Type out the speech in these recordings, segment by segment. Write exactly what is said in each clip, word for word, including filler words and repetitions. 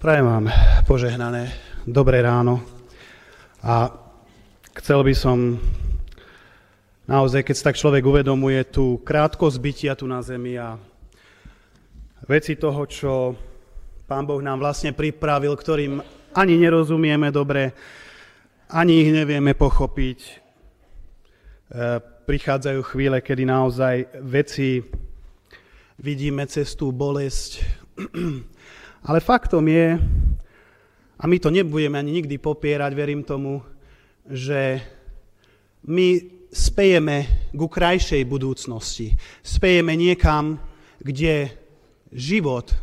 Prajem vám požehnané, dobré ráno a chcel by som naozaj, keď sa tak človek uvedomuje tú krátkosť bytia tu na zemi a veci toho, čo Pán Boh nám vlastne pripravil, ktorým ani nerozumieme dobre, ani ich nevieme pochopiť. E, prichádzajú chvíle, kedy naozaj veci vidíme cez tú bolesť. Ale faktom je, a my to nebudeme ani nikdy popierať, verím tomu, že my spejeme ku krajšej budúcnosti. Spejeme niekam, kde život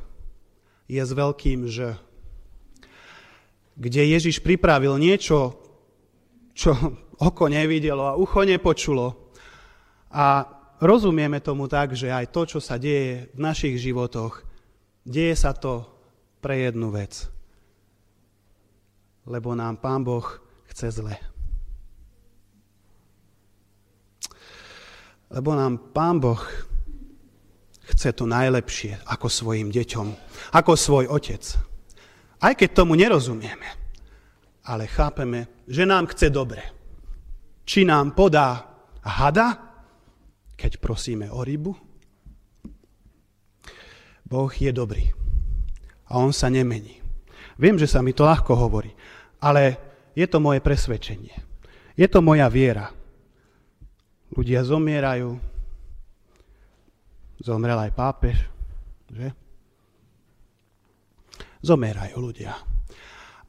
je s veľkým Ž. Kde Ježiš pripravil niečo, čo oko nevidelo a ucho nepočulo. A rozumieme tomu tak, že aj to, čo sa deje v našich životoch, deje sa to pre jednu vec, lebo nám Pán Boh chce zle. Lebo nám Pán Boh chce to najlepšie ako svojim deťom, ako svoj otec. Aj keď tomu nerozumieme, ale chápeme, že nám chce dobre. Či nám podá hada, keď prosíme o rybu? Boh je dobrý. A on sa nemení. Viem, že sa mi to ľahko hovorí, ale je to moje presvedčenie. Je to moja viera. Ľudia zomierajú. Zomrel aj pápež, že? Zomierajú ľudia.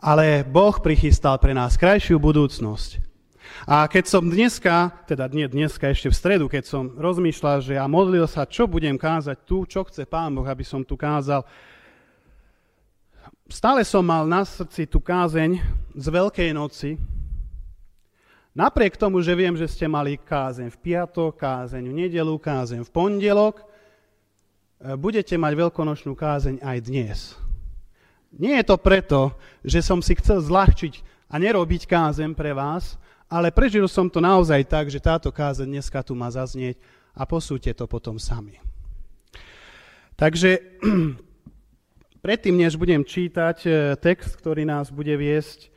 Ale Boh prichystal pre nás krajšiu budúcnosť. A keď som dneska, teda nie dneska, ešte v stredu, keď som rozmýšľal, že ja modlil sa, čo budem kázať tu, čo chce Pán Boh, aby som tu kázal, stále som mal na srdci tú kázeň z Veľkej noci. Napriek tomu, že viem, že ste mali kázeň v piatok, kázeň v nedeľu, kázeň v pondelok, budete mať veľkonočnú kázeň aj dnes. Nie je to preto, že som si chcel zľahčiť a nerobiť kázeň pre vás, ale prežil som to naozaj tak, že táto kázeň dneska tu má zaznieť a posúďte to potom sami. Takže predtým, než budem čítať text, ktorý nás bude viesť,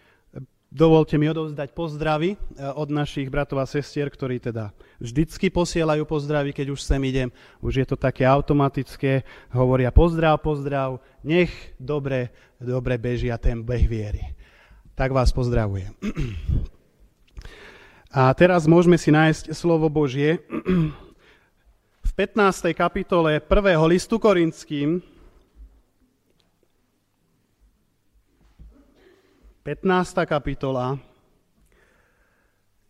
dovolte mi odovzdať pozdravy od našich bratov a sestier, ktorí teda vždycky posielajú pozdravy, keď už sem idem. Už je to také automatické, hovoria pozdrav, pozdrav, nech dobre, dobre bežia ten beh viery. Tak vás pozdravujem. A teraz môžeme si nájsť slovo Božie v pätnástej kapitole prvého listu Korinťanom, pätnásta kapitola,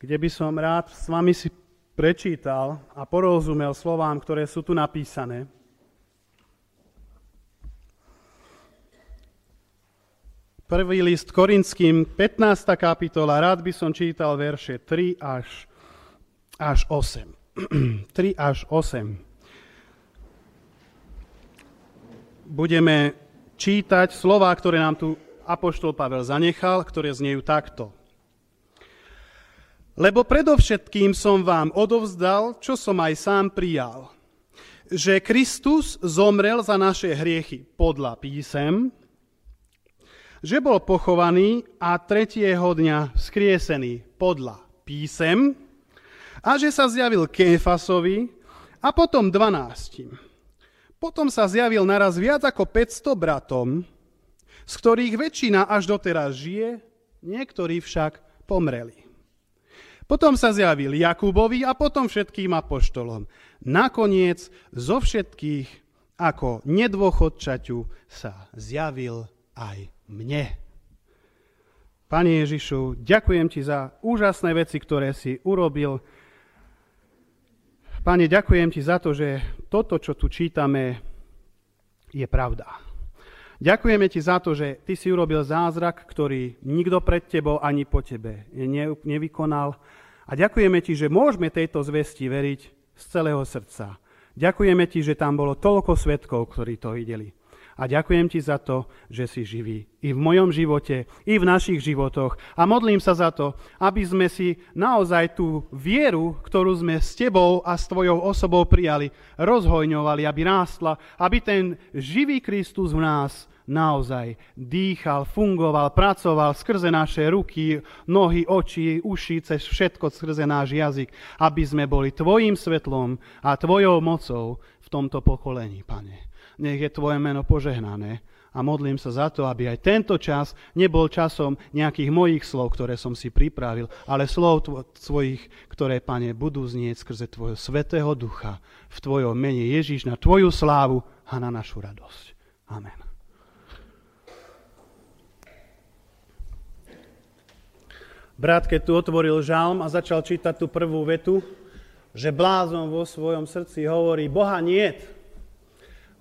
kde by som rád s vami si prečítal a porozumel slovám, ktoré sú tu napísané. Prvý list Korinťanom, pätnásta kapitola, rád by som čítal verše tri až osem. tri až osem. Budeme čítať slová, ktoré nám tu apoštol Pavel zanechal, ktoré znejú takto. Lebo predovšetkým som vám odovzdal, čo som aj sám prijal. Že Kristus zomrel za naše hriechy podľa písem, že bol pochovaný a tretieho dňa vzkriesený podľa písem a že sa zjavil Kéfasovi a potom dvanástim. Potom sa zjavil naraz viac ako päťsto bratom, z ktorých väčšina až doteraz žije, niektorí však pomreli. Potom sa zjavil Jakubovi a potom všetkým apoštolom. Nakoniec zo všetkých ako nedôchodčaťu sa zjavil aj mne. Pane Ježišu, ďakujem Ti za úžasné veci, ktoré si urobil. Pane, ďakujem Ti za to, že toto, čo tu čítame, je pravda. Ďakujeme Ti za to, že Ty si urobil zázrak, ktorý nikto pred Tebou ani po Tebe nevykonal. A ďakujeme Ti, že môžeme tejto zvesti veriť z celého srdca. Ďakujeme Ti, že tam bolo toľko svedkov, ktorí to videli. A ďakujem Ti za to, že si živý i v mojom živote, i v našich životoch. A modlím sa za to, aby sme si naozaj tú vieru, ktorú sme s Tebou a s Tvojou osobou prijali, rozhojňovali, aby rástla, aby ten živý Kristus v nás naozaj dýchal, fungoval, pracoval skrze naše ruky, nohy, oči, uši, cez všetko skrze náš jazyk, aby sme boli Tvojim svetlom a Tvojou mocou v tomto pokolení, Pane. Nech je Tvoje meno požehnané a modlím sa za to, aby aj tento čas nebol časom nejakých mojich slov, ktoré som si pripravil, ale slov svojich, ktoré, Pane, budú znieť skrze Tvojho Svätého Ducha v Tvojom mene Ježiš na Tvoju slávu a na našu radosť. Amen. Brat, keď tu otvoril žalm a začal čítať tú prvú vetu, že blázon vo svojom srdci hovorí, Boha niet.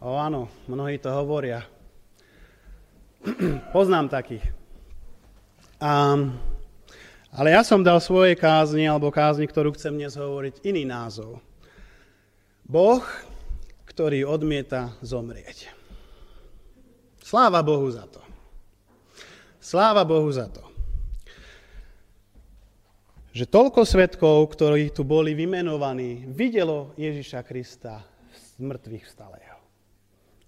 O áno, mnohí to hovoria. Poznám takých. A, ale ja som dal svojej kázni, alebo kázni, ktorú chcem dnes hovoriť, iný názov. Boh, ktorý odmieta zomrieť. Sláva Bohu za to. Sláva Bohu za to. Že toľko svedkov, ktorí tu boli vymenovaní, videlo Ježiša Krista z mŕtvych vstalého.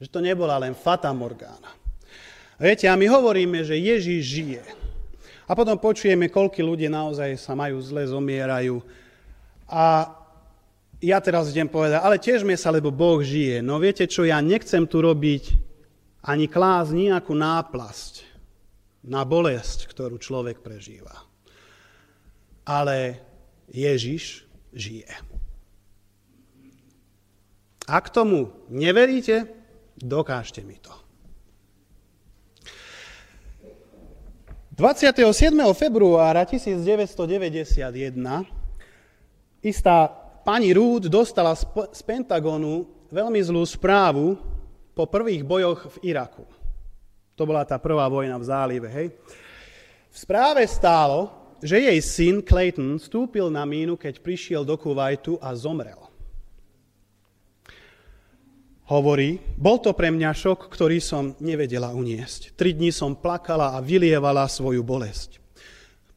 Že to nebola len fata morgána. Viete, a my hovoríme, že Ježiš žije. A potom počujeme, koľko ľudí naozaj sa majú zle, zomierajú. A ja teraz idem povedať, ale tešme sa, lebo Boh žije. No viete čo, ja nechcem tu robiť ani klásť nejakú náplasť na bolesť, ktorú človek prežíva. Ale Ježiš žije. Ak tomu neveríte, dokážte mi to. dvadsiateho siedmeho februára tisícdeväťstodeväťdesiatjeden istá pani Ruth dostala z Pentagonu veľmi zlú správu po prvých bojoch v Iraku. To bola tá prvá vojna v zálive, hej. V správe stálo, že jej syn Clayton vstúpil na mínu, keď prišiel do Kuvajtu a zomrel. Hovorí, bol to pre mňa šok, ktorý som nevedela uniesť. Tri dni som plakala a vylievala svoju bolesť.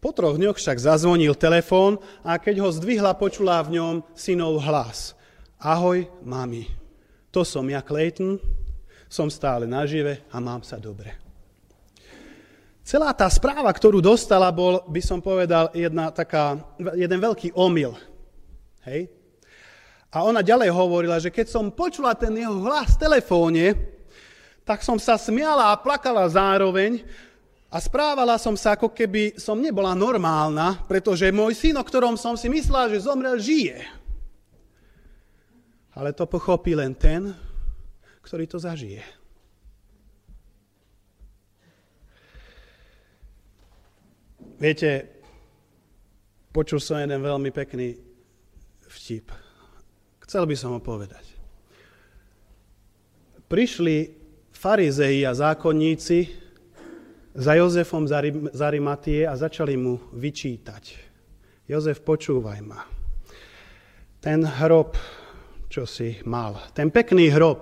Po troch dňoch však zazvonil telefón a keď ho zdvihla, počula v ňom synov hlas. Ahoj, mami, to som ja, Clayton, som stále nažive a mám sa dobre. Celá tá správa, ktorú dostala, bol, by som povedal, jedna taká, jeden veľký omyl. Hej? A ona ďalej hovorila, že keď som počula ten jeho hlas v telefóne, tak som sa smiala a plakala zároveň a správala som sa, ako keby som nebola normálna, pretože môj syn, o ktorom som si myslela, že zomrel, žije. Ale to pochopí len ten, ktorý to zažije. Viete, počul som jeden veľmi pekný vtip. Chcel by som ho povedať. Prišli farizei a zákonníci za Jozefom z Arimatie a začali mu vyčítať. Jozef, počúvaj ma. Ten hrob, čo si mal, ten pekný hrob,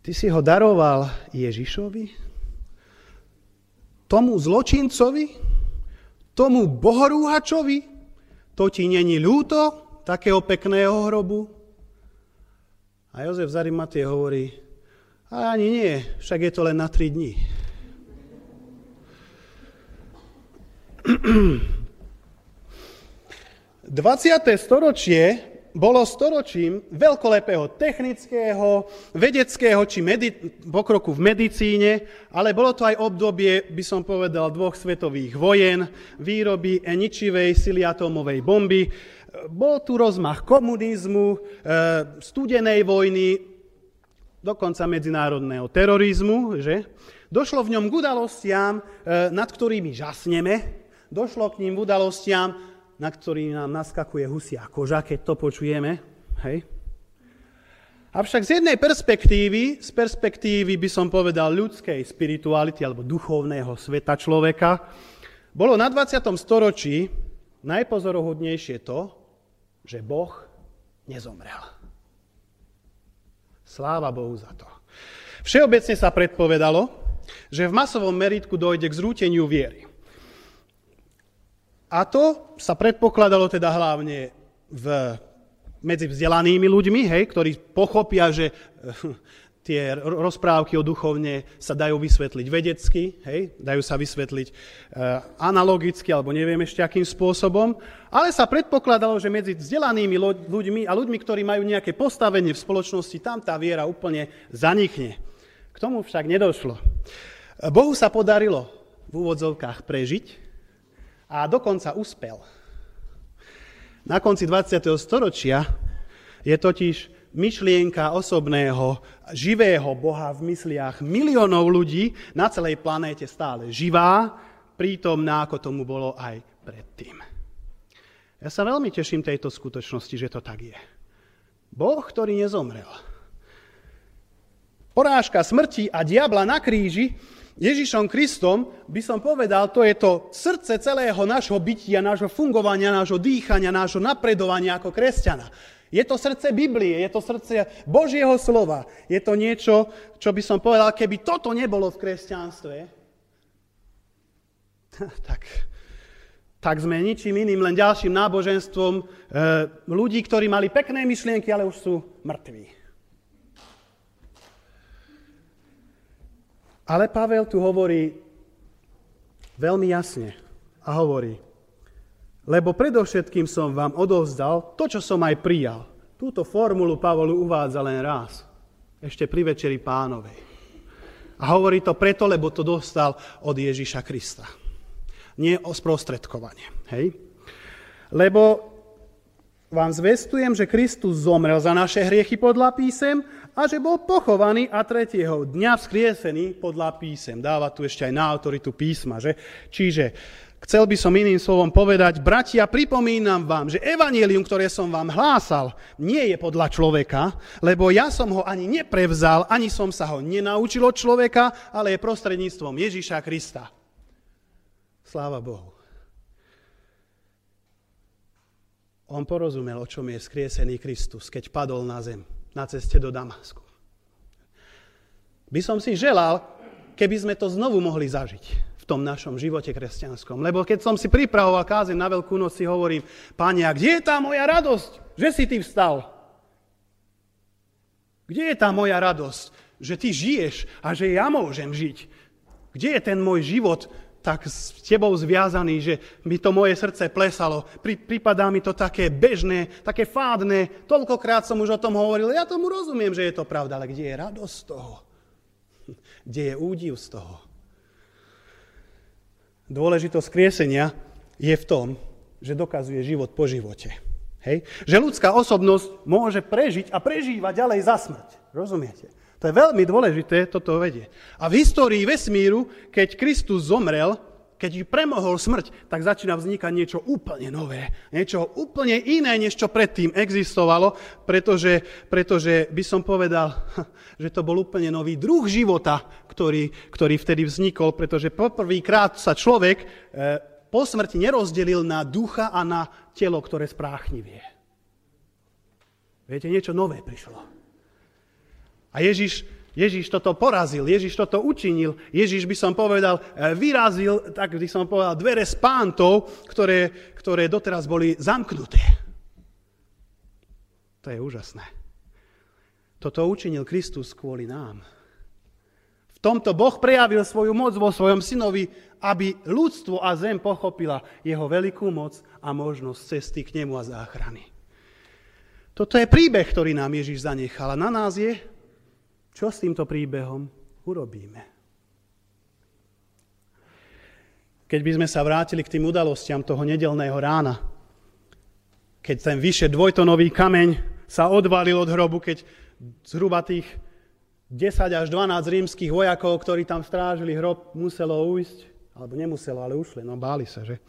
ty si ho daroval Ježišovi? Tomu zločincovi, tomu bohorúhačovi, to ti není ľúto takého pekného hrobu? A Jozef z Arimatie hovorí, a ani nie, však je to len na tri dni. dvadsiate storočie bolo storočím veľkolepého technického, vedeckého či medi- pokroku v medicíne, ale bolo to aj obdobie, by som povedal, dvoch svetových vojen, výroby ničivej sily atómovej bomby. Bol tu rozmach komunizmu, studenej vojny, dokonca medzinárodného terorizmu, že? Došlo v ňom k udalostiam, nad ktorými žasneme, došlo k ním udalostiam, na ktorý nám naskakuje husia koža, keď to počujeme. Hej. Avšak z jednej perspektívy, z perspektívy by som povedal ľudskej spirituality alebo duchovného sveta človeka, bolo na dvadsiatom storočí najpozoruhodnejšie to, že Boh nezomrel. Sláva Bohu za to. Všeobecne sa predpovedalo, že v masovom meritku dojde k zrúteniu viery. A to sa predpokladalo teda hlavne v, medzi vzdelanými ľuďmi, hej, ktorí pochopia, že tie rozprávky o duchovne sa dajú vysvetliť vedecky, hej, dajú sa vysvetliť e, analogicky, alebo neviem ešte akým spôsobom, ale sa predpokladalo, že medzi vzdelanými ľuďmi a ľuďmi, ktorí majú nejaké postavenie v spoločnosti, tam tá viera úplne zanichne. K tomu však nedošlo. Bohu sa podarilo v úvodzovkách prežiť a dokonca uspel. Na konci dvadsiateho storočia je totiž myšlienka osobného, živého Boha v mysliach miliónov ľudí na celej planéte stále živá, prítomná, ako tomu bolo aj predtým. Ja sa veľmi teším tejto skutočnosti, že to tak je. Boh, ktorý nezomrel. Porážka smrti a diabla na kríži Ježišom Kristom, by som povedal, to je to srdce celého nášho bytia, nášho fungovania, nášho dýchania, nášho napredovania ako kresťana. Je to srdce Biblie, je to srdce Božieho slova. Je to niečo, čo by som povedal, keby toto nebolo v kresťanstve, tak, tak sme ničím iným, len ďalším náboženstvom e, ľudí, ktorí mali pekné myšlienky, ale už sú mŕtví. Ale Pavel tu hovorí veľmi jasne a hovorí, lebo predovšetkým som vám odovzdal to, čo som aj prijal. Túto formulu Pavol uvádza len raz, ešte pri Večeri Pánovej. A hovorí to preto, lebo to dostal od Ježiša Krista. Nie o sprostredkovanie. Hej? Lebo vám zvestujem, že Kristus zomrel za naše hriechy podľa písem a že bol pochovaný a tretieho dňa vzkriesený podľa písem. Dáva tu ešte aj na autoritu písma. Že? Čiže chcel by som iným slovom povedať, bratia, pripomínam vám, že evanjelium, ktoré som vám hlásal, nie je podľa človeka, lebo ja som ho ani neprevzal, ani som sa ho nenaučil od človeka, ale je prostredníctvom Ježiša Krista. Sláva Bohu. On porozumel, o čom je skriesený Kristus, keď padol na zem, na ceste do Damasku. By som si želal, keby sme to znovu mohli zažiť v tom našom živote kresťanskom. Lebo keď som si pripravoval kázeň na Veľkú noc, si hovorím, Pane, a kde je tá moja radosť, že si ty vstal? Kde je tá moja radosť, že ty žiješ a že ja môžem žiť? Kde je ten môj život tak s tebou zviazaný, že mi to moje srdce plesalo. Pri, pripadá mi to také bežné, také fádne. Toľkokrát som už o tom hovoril. Ja tomu rozumiem, že je to pravda, ale kde je radosť z toho? Kde je údiv z toho? Dôležitosť skriesenia je v tom, že dokazuje život po živote. Hej? Že ľudská osobnosť môže prežiť a prežíva ďalej za smrť. Rozumiete? To je veľmi dôležité toto vedieť. A v histórii vesmíru, keď Kristus zomrel, keď premohol smrť, tak začína vznikať niečo úplne nové. Niečo úplne iné, než čo predtým existovalo, pretože, pretože by som povedal, že to bol úplne nový druh života, ktorý, ktorý vtedy vznikol, pretože poprvýkrát sa človek po smrti nerozdelil na ducha a na telo, ktoré spráchnivie. Viete, niečo nové prišlo. A Ježiš, Ježiš toto porazil, Ježiš toto učinil, Ježiš by som povedal, vyrazil, tak by som povedal, dvere spántov, ktoré, ktoré doteraz boli zamknuté. To je úžasné. Toto učinil Kristus kvôli nám. V tomto Boh prejavil svoju moc vo svojom synovi, aby ľudstvo a zem pochopila jeho veľkú moc a možnosť cesty k nemu a záchrany. Toto je príbeh, ktorý nám Ježiš zanechal a na nás je, čo s týmto príbehom urobíme? Keď by sme sa vrátili k tým udalostiam toho nedelného rána, keď ten vyše dvojtonový kameň sa odvalil od hrobu, keď zhruba tých desať až dvanásť rímskych vojakov, ktorí tam strážili hrob, muselo ujsť, alebo nemuselo, ale ušli, no báli sa, že?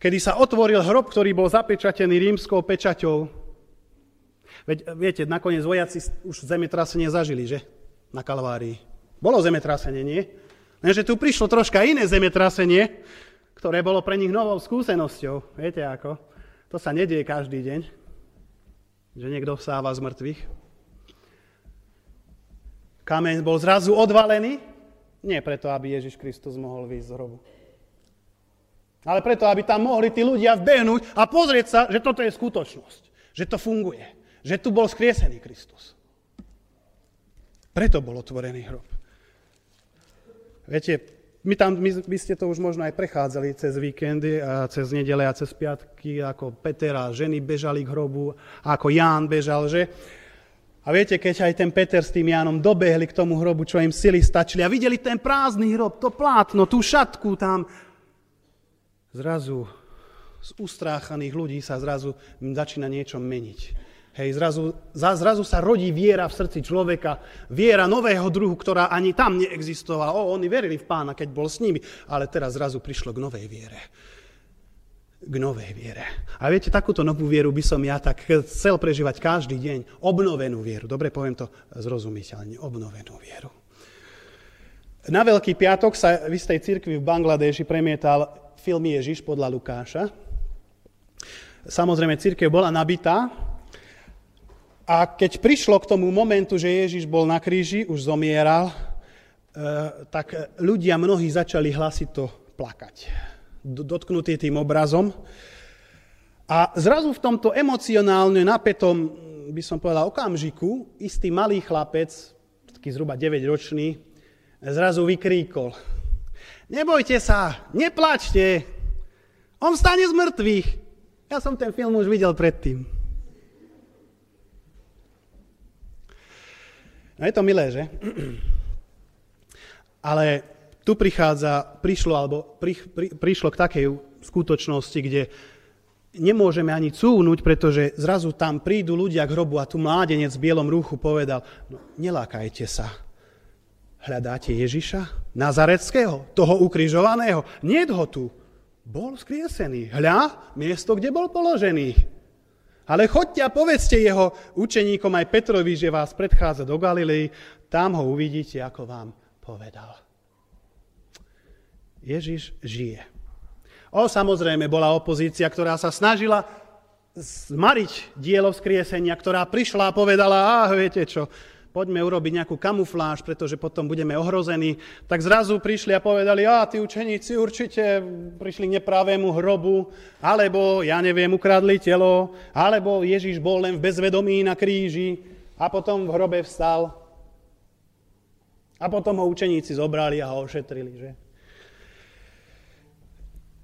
Kedy sa otvoril hrob, ktorý bol zapečatený rímskou pečaťou. Veď, viete, nakoniec vojaci už zemetrasenie zažili, že? Na Kalvárii. Bolo zemetrasenie, nie? Lenže tu prišlo troška iné zemetrasenie, ktoré bolo pre nich novou skúsenosťou. Viete ako? To sa nedieje každý deň, že niekto vstáva z mŕtvych. Kameň bol zrazu odvalený, nie preto, aby Ježiš Kristus mohol vyjsť z hrobu. Ale preto, aby tam mohli tí ľudia vbehnúť a pozrieť sa, že toto je skutočnosť, že to funguje. Že tu bol skriesený Kristus. Preto bol otvorený hrob. Viete, my tam, my, my ste to už možno aj prechádzali cez víkendy a cez nedele a cez piatky, ako Peter a ženy bežali k hrobu, a ako Ján bežal, že? A viete, keď aj ten Peter s tým Jánom dobehli k tomu hrobu, čo im sily stačili a videli ten prázdny hrob, to plátno, tú šatku tam, zrazu z ustráchaných ľudí sa zrazu začína niečo meniť. Hej, zrazu, zrazu sa rodí viera v srdci človeka, viera nového druhu, ktorá ani tam neexistovala. O, oni verili v Pána, keď bol s nimi, ale teraz zrazu prišlo k novej viere. K novej viere. A viete, takúto novú vieru by som ja tak chcel prežívať každý deň. Obnovenú vieru. Dobre, poviem to zrozumiteľne. Obnovenú vieru. Na Veľký piatok sa v istej cirkvi v Bangladeši premietal film Ježiš podľa Lukáša. Samozrejme, cirkev bola nabitá. A keď prišlo k tomu momentu, že Ježiš bol na kríži, už zomieral, tak ľudia mnohí začali hlasito plakať. Dotknutí tým obrazom. A zrazu v tomto emocionálne napätom, by som povedal, okamžiku, istý malý chlapec, taký zhruba deväťročný, zrazu vykríkol. Nebojte sa, neplačte, on vstane z mŕtvych. Ja som ten film už videl predtým. No je to milé, že? Ale tu prichádza, prišlo, alebo pri, pri, prišlo k takej skutočnosti, kde nemôžeme ani cúvnuť, pretože zrazu tam prídu ľudia k hrobu a tu mládenec v bielom rúchu povedal, no, nelákajte sa, hľadáte Ježiša Nazareckého, toho ukrižovaného, niet ho tu, bol skriesený, hľa, miesto, kde bol položený. Ale choďte a povedzte jeho učeníkom aj Petrovi, že vás predchádza do Galilei, tam ho uvidíte, ako vám povedal. Ježiš žije. O, samozrejme, bola opozícia, ktorá sa snažila zmariť dielo vzkriesenia, ktorá prišla a povedala, a viete čo, poďme urobiť nejakú kamufláž, pretože potom budeme ohrození. Tak zrazu prišli a povedali, a tí učeníci určite prišli k nepravému hrobu, alebo, ja neviem, ukradli telo, alebo Ježiš bol len v bezvedomí na kríži a potom v hrobe vstal. A potom ho učeníci zobrali a ho ošetrili, že?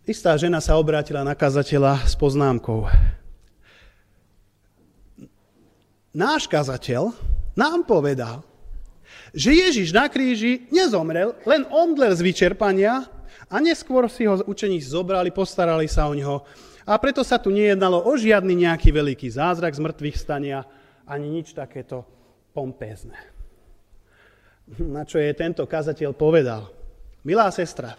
Istá žena sa obrátila na kazateľa s poznámkou. Náš kazateľ nám povedal, že Ježiš na kríži nezomrel, len omdlel z vyčerpania a neskôr si ho učeníci zobrali, postarali sa o neho. A preto sa tu nejednalo o žiadny nejaký veľký zázrak z mŕtvych stania, ani nič takéto pompézne. Na čo je tento kazateľ povedal? Milá sestra,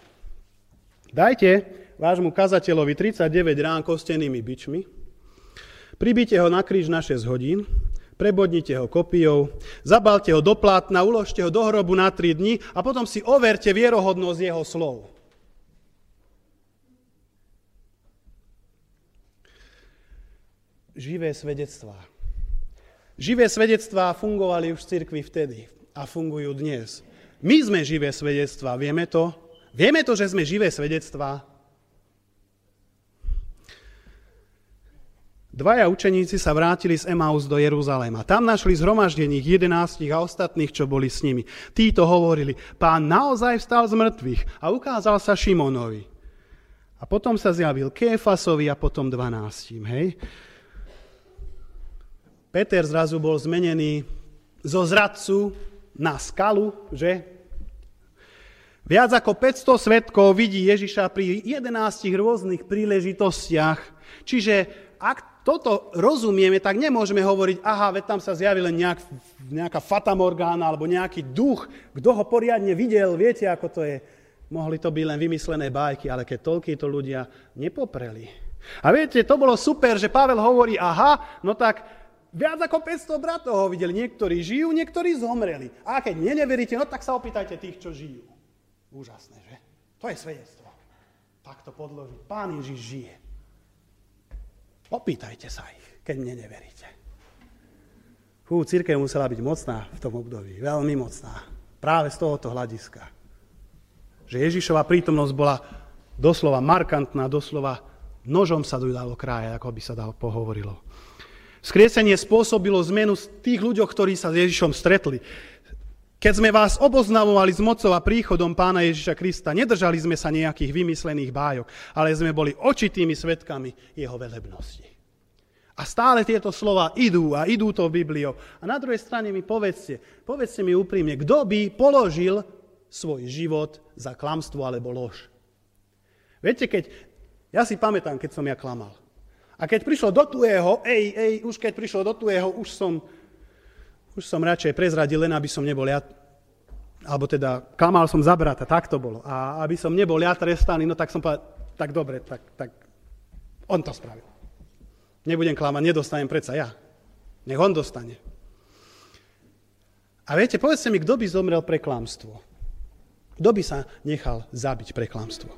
dajte vášmu kazateľovi tridsaťdeväť rán kostenými bičmi, pribite ho na kríž na šesť hodín, prebodnite ho kopijou, zabalte ho do plátna, uložte ho do hrobu na tri dni a potom si overte vierohodnosť jeho slov. Živé svedectvá. Živé svedectvá fungovali už v cirkvi vtedy a fungujú dnes. My sme živé svedectvá, vieme to? Vieme to, že sme živé svedectvá? Dvaja učeníci sa vrátili z Emaus do Jeruzaléma. Tam našli zhromaždených jedenástich a ostatných, čo boli s nimi. Títo hovorili, Pán naozaj vstal z mŕtvych a ukázal sa Šimonovi. A potom sa zjavil Kéfasovi a potom dvanáctim. Hej? Peter zrazu bol zmenený zo zradcu na skalu, že? Viac ako päťsto svedkov vidí Ježiša pri jedenástich rôznych príležitostiach. Čiže ak toto rozumieme, tak nemôžeme hovoriť, aha, veď tam sa zjavila nejak, nejaká fatamorgána alebo nejaký duch, kto ho poriadne videl, viete, ako to je. Mohli to byť len vymyslené bajky, ale keď toľkýto ľudia nepopreli. A viete, to bolo super, že Pavel hovorí, aha, no tak viac ako päťsto bratov ho videli. Niektorí žijú, niektorí zomreli. A keď neveríte, no tak sa opýtajte tých, čo žijú. Úžasné, že? To je svedectvo. Tak to podloží. Pán Ježiš žije. Opýtajte sa ich, keď mne neveríte. Fú, cirkev musela byť mocná v tom období, veľmi mocná. Práve z tohoto hľadiska. Že Ježišova prítomnosť bola doslova markantná, doslova nožom sa dalo krájať, ako by sa dalo pohovorilo. Vzkriesenie spôsobilo zmenu z tých ľudí, ktorí sa s Ježišom stretli. Keď sme vás oboznamovali s mocou a príchodom Pána Ježiša Krista, nedržali sme sa nejakých vymyslených bájok, ale sme boli očitými svedkami jeho velebnosti. A stále tieto slova idú a idú to Bibliou. A na druhej strane mi povedzte, povedzte mi úprimne, kto by položil svoj život za klamstvo alebo lož? Viete, keď, ja si pamätám, keď som ja klamal. A keď prišlo do tuého, ej, ej, už keď prišlo do tuého, už som... Už som radšej prezradil, len aby som nebol ja, alebo teda klamal som za brata, tak to bolo. A aby som nebol ja trestaný, no tak som povedal, tak dobre, tak, tak on to spravil. Nebudem klamať, nedostanem predsa ja. Nech on dostane. A viete, povedzte mi, kto by zomrel pre klamstvo? Kto by sa nechal zabiť pre klamstvo?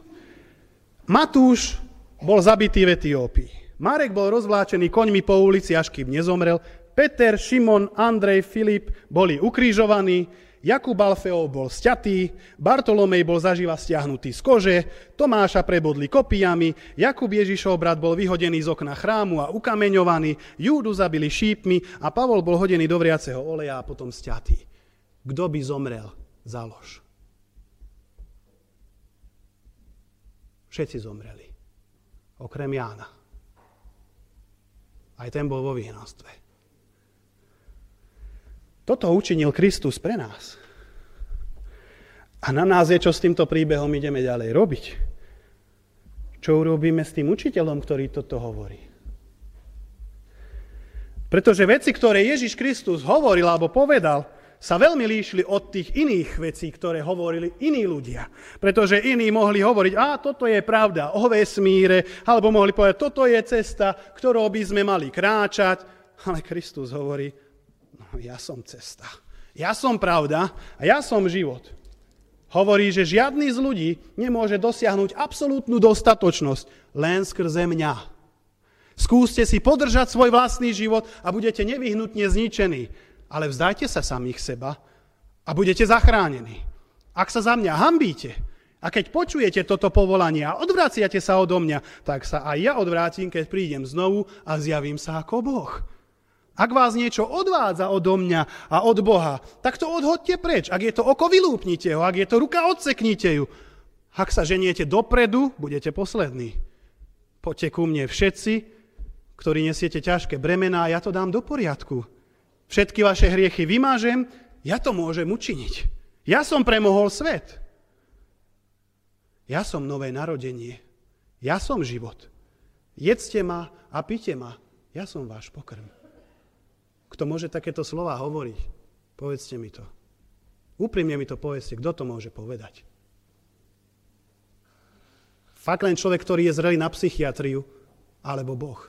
Matúš bol zabitý v Etiópii. Marek bol rozvláčený koňmi po ulici, až kým nezomrel. Peter, Šimon, Andrej, Filip boli ukrižovaní, Jakub Alfeov bol sťatý, Bartolomej bol zaživa stiahnutý z kože, Tomáša prebodli kopijami, Jakub Ježišov brat bol vyhodený z okna chrámu a ukameňovaný, Júdu zabili šípmi a Pavol bol hodený do vriaceho oleja a potom sťatý. Kto by zomrel za lož? Všetci zomreli, okrem Jána. Aj ten bol vo vyhnanstve. Toto učinil Kristus pre nás. A na nás je, čo s týmto príbehom ideme ďalej robiť. Čo urobíme s tým učiteľom, ktorý toto hovorí? Pretože veci, ktoré Ježiš Kristus hovoril alebo povedal, sa veľmi líšili od tých iných vecí, ktoré hovorili iní ľudia. Pretože iní mohli hovoriť, a toto je pravda o vesmíre, alebo mohli povedať, toto je cesta, ktorou by sme mali kráčať. Ale Kristus hovorí, ja som cesta, ja som pravda a ja som život. Hovorí, že žiadny z ľudí nemôže dosiahnuť absolútnu dostatočnosť len skrze mňa. Skúste si podržať svoj vlastný život a budete nevyhnutne zničení, ale vzdajte sa samých seba a budete zachránení. Ak sa za mňa hanbíte a keď počujete toto povolanie a odvraciate sa odo mňa, tak sa aj ja odvrátim, keď prídem znovu a zjavím sa ako Boh. Ak vás niečo odvádza odo mňa a od Boha, tak to odhodte preč. Ak je to oko, vylúpnite ho. Ak je to ruka, odseknite ju. Ak sa ženiete dopredu, budete poslední. Poďte ku mne všetci, ktorí nesiete ťažké bremená, a ja to dám do poriadku. Všetky vaše hriechy vymážem, ja to môžem učiniť. Ja som premohol svet. Ja som nové narodenie. Ja som život. Jedzte ma a pite ma. Ja som váš pokrm. Kto môže takéto slova hovoriť? Povedzte mi to. Úprimne mi to povedzte, kto to môže povedať. Fakt len človek, ktorý je zrelý na psychiatriu, alebo Boh.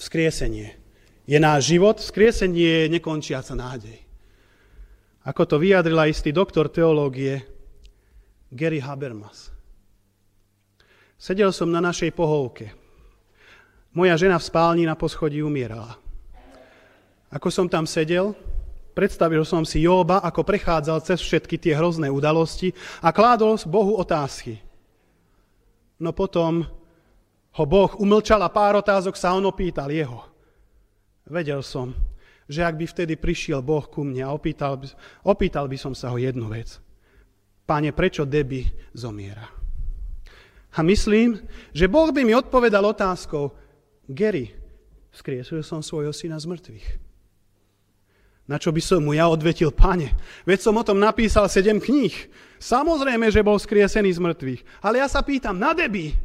Vzkriesenie je náš život, vzkriesenie je nekončiaca nádej. Ako to vyjadrila istý doktor teológie Gary Habermas. Sedel som na našej pohovke. Moja žena v spálni na poschodí umierala. Ako som tam sedel, predstavil som si Jóba, ako prechádzal cez všetky tie hrozné udalosti a kládol Bohu otázky. No potom ho Boh umlčal a pár otázok sa on opýtal jeho. Vedel som, že ak by vtedy prišiel Boh ku mne a opýtal, opýtal by som sa ho jednu vec. Pane, prečo Debi zomiera? A myslím, že Boh by mi odpovedal otázkou, Gary, vzkriesil som svojho syna z mŕtvych. Na čo by som mu ja odvetil, Pane, veď som o tom napísal sedem kníh. Samozrejme, že bol vzkriesený z mŕtvych, ale ja sa pýtam, na Debi.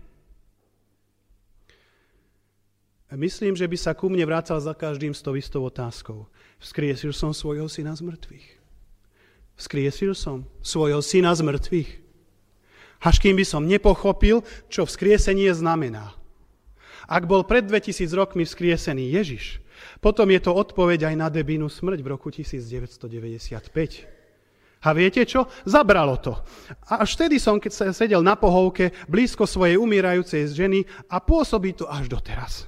Myslím, že by sa ku mne vracal za každým stovistou otázkou. Vzkriesil som svojho syna z mŕtvych. Vzkriesil som svojho syna z mŕtvych. Až kým by som nepochopil, čo vzkriesenie znamená. Ak bol pred dvetisíc rokmi vzkriesený Ježiš, potom je to odpoveď aj na Debinu smrť v roku devätnásť deväťdesiatpäť. A viete čo? Zabralo to. A až vtedy som sedel na pohovke blízko svojej umírajúcej ženy a pôsobí to až doteraz.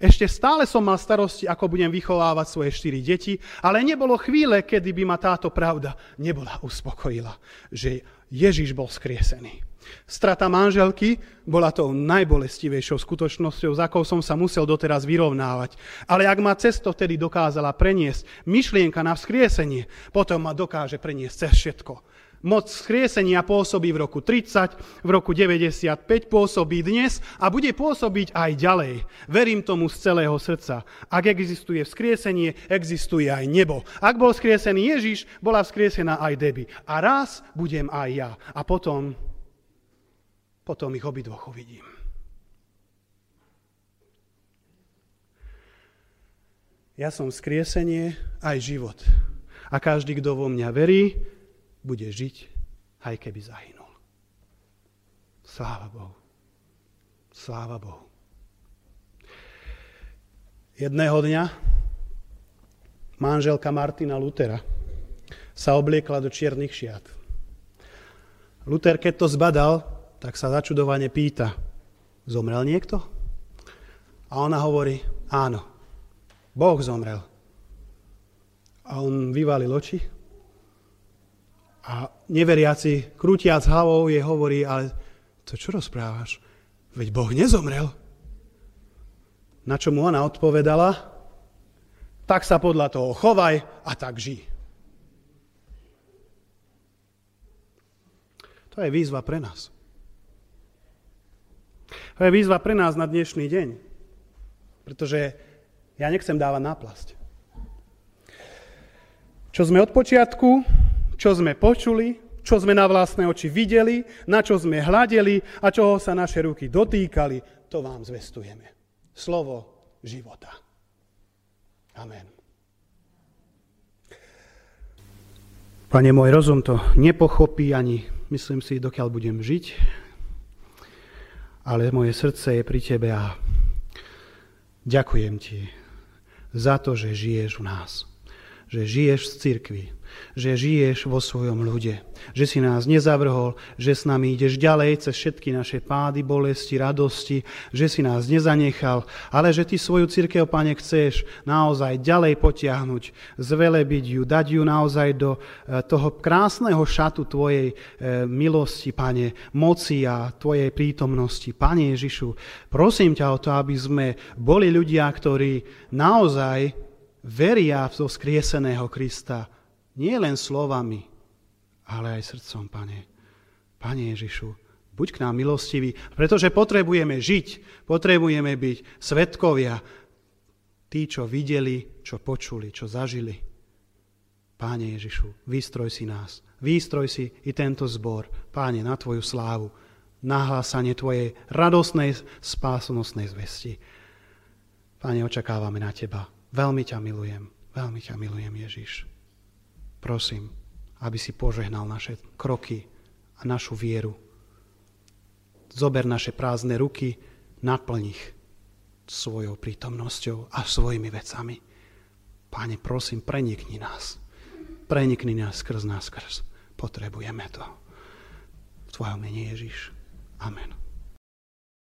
Ešte stále som mal starosti, ako budem vychovávať svoje štyri deti, ale nebolo chvíle, kedy by ma táto pravda nebola uspokojila, že Ježiš bol skriesený. Strata manželky bola tou najbolestivejšou skutočnosťou, za akou som sa musel doteraz vyrovnávať. Ale ak ma cesto tedy dokázala preniesť myšlienka na vzkriesenie, potom ma dokáže preniesť cez všetko. Moc vzkriesenia pôsobí v roku tridsať, v roku deväťdesiatpäť, pôsobí dnes a bude pôsobiť aj ďalej. Verím tomu z celého srdca. Ak existuje vzkriesenie, existuje aj nebo. Ak bol vzkriesený Ježiš, bola vzkriesená aj Debi. A raz budem aj ja. A potom... Potom ich obidvoch uvidím. Ja som vzkriesenie aj život. A každý, kto vo mňa verí, bude žiť, aj keby zahynul. Sláva Bohu. Sláva Bohu. Jedného dňa manželka Martina Lutera sa obliekla do čiernych šiat. Luther, keď to zbadal, tak sa začudovane pýta, zomrel niekto? A ona hovorí, áno, Boh zomrel. A on vyvalil oči a neveriaci, krútiac hlavou, jej hovorí, ale to čo rozprávaš? Veď Boh nezomrel. Na čo mu ona odpovedala, tak sa podľa toho chovaj a tak žij. To je výzva pre nás. To je výzva pre nás na dnešný deň, pretože ja nechcem dávať náplasť. Čo sme od počiatku, čo sme počuli, čo sme na vlastné oči videli, na čo sme hľadeli a čoho sa naše ruky dotýkali, to vám zvestujeme. Slovo života. Amen. Pane, môj rozum to nepochopí ani, myslím si, dokiaľ budem žiť, ale moje srdce je pri Tebe a ďakujem Ti za to, že žiješ v nás, že žiješ v cirkvi, že žiješ vo svojom ľude, že si nás nezavrhol, že s nami ideš ďalej cez všetky naše pády, bolesti, radosti, že si nás nezanechal, ale že Ty svoju cirkev, Pane, chceš naozaj ďalej potiahnuť, zvelebiť ju, dať ju naozaj do toho krásneho šatu Tvojej milosti, Pane, moci a Tvojej prítomnosti. Pane Ježišu, prosím ťa o to, aby sme boli ľudia, ktorí naozaj veria v vzkrieseného Krista, nie len slovami, ale aj srdcom, Pane. Pane Ježišu, buď k nám milostivý, pretože potrebujeme žiť, potrebujeme byť svedkovia, tí, čo videli, čo počuli, čo zažili. Pane Ježišu, výstroj si nás, výstroj si i tento zbor, Pane, na Tvoju slávu, nahlásanie Tvojej radosnej, spásonosnej zvesti. Pane, očakávame na Teba. Veľmi ťa milujem, veľmi ťa milujem, Ježiš. Prosím, aby si požehnal naše kroky a našu vieru. Zober naše prázdne ruky, naplň ich svojou prítomnosťou a svojimi vecami. Pane, prosím, prenikni nás. Prenikni nás skrz nás skrz. Potrebujeme to. V Tvojom mene, Ježiš. Amen.